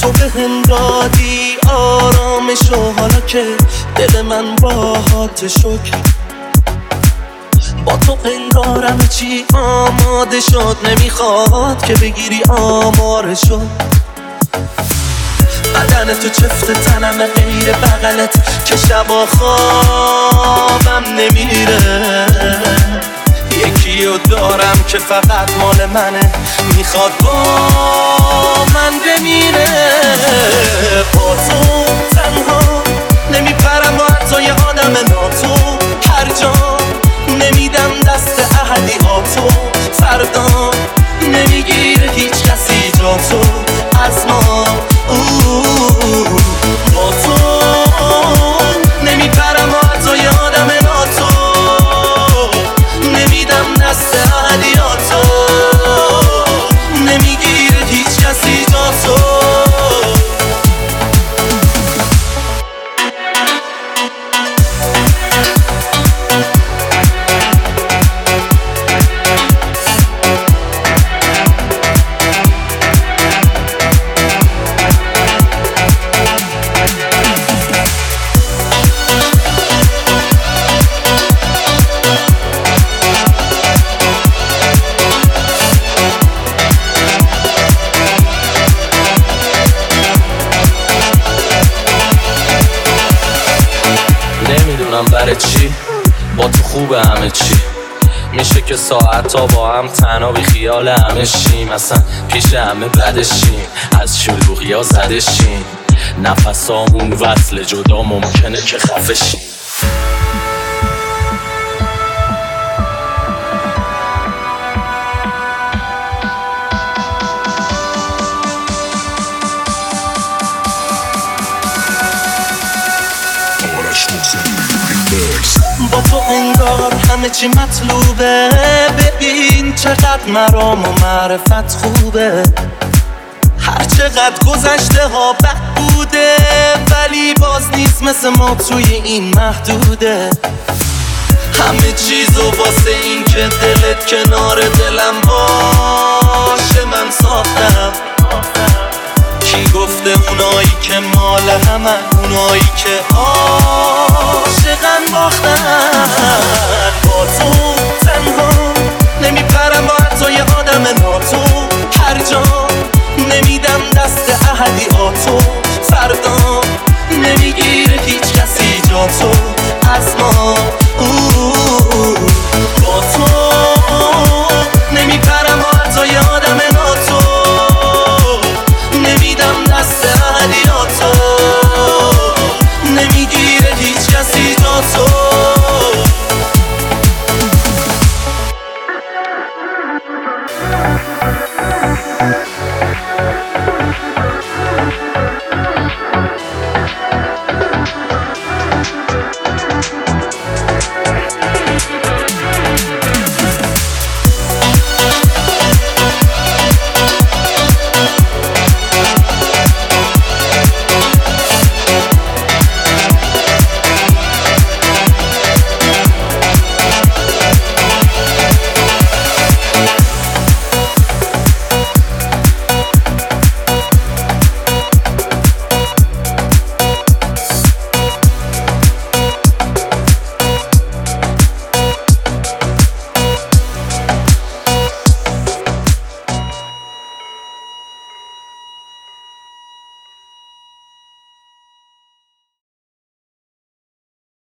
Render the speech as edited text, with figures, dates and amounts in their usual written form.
تو به هم دادی آرامش و حالا که دل من با هات شکر با تو انگارم چی آماده شد نمیخواد که بگیری آمارشو بدن تو چفت تنم غیر بغلت که شبا خوابم نمیره یکیو دارم که فقط مال منه میخواد با من بمیره با تو تنها نمیپرم با حتی یه آدم ناتو هر جا نمیدم دست احدی آتو فردا نمیگیره هیچ کسی جا تو از ما با تو نمیپرم با حتی یه آدم ناتو نمیدم دست احدی آتو نمیگیره هیچ کسی جا تو همه چی میشه که ساعتا با هم تنها بی خیال همه شیم اصلا پیش همه بدشیم از شلوغی ها زدشیم نفس همون وصل جدا ممکنه که خفشیم با تو انگار همه چی مطلوبه ببین چقدر مرام و معرفت خوبه هر چقدر گذشته ها بد بوده ولی باز نیست مثل ما توی این محدوده همه چیزو واسه این که دلت کنار دلم باشه من ساختم کی گفته اونایی که مال همه اونایی که عاشقن باختن با تو تنها نمیپرم با حتی یه آدم ناتو هر جا نمیدم دست احدی آتو فردا نمیگیره هیچ کسی جا تو از ما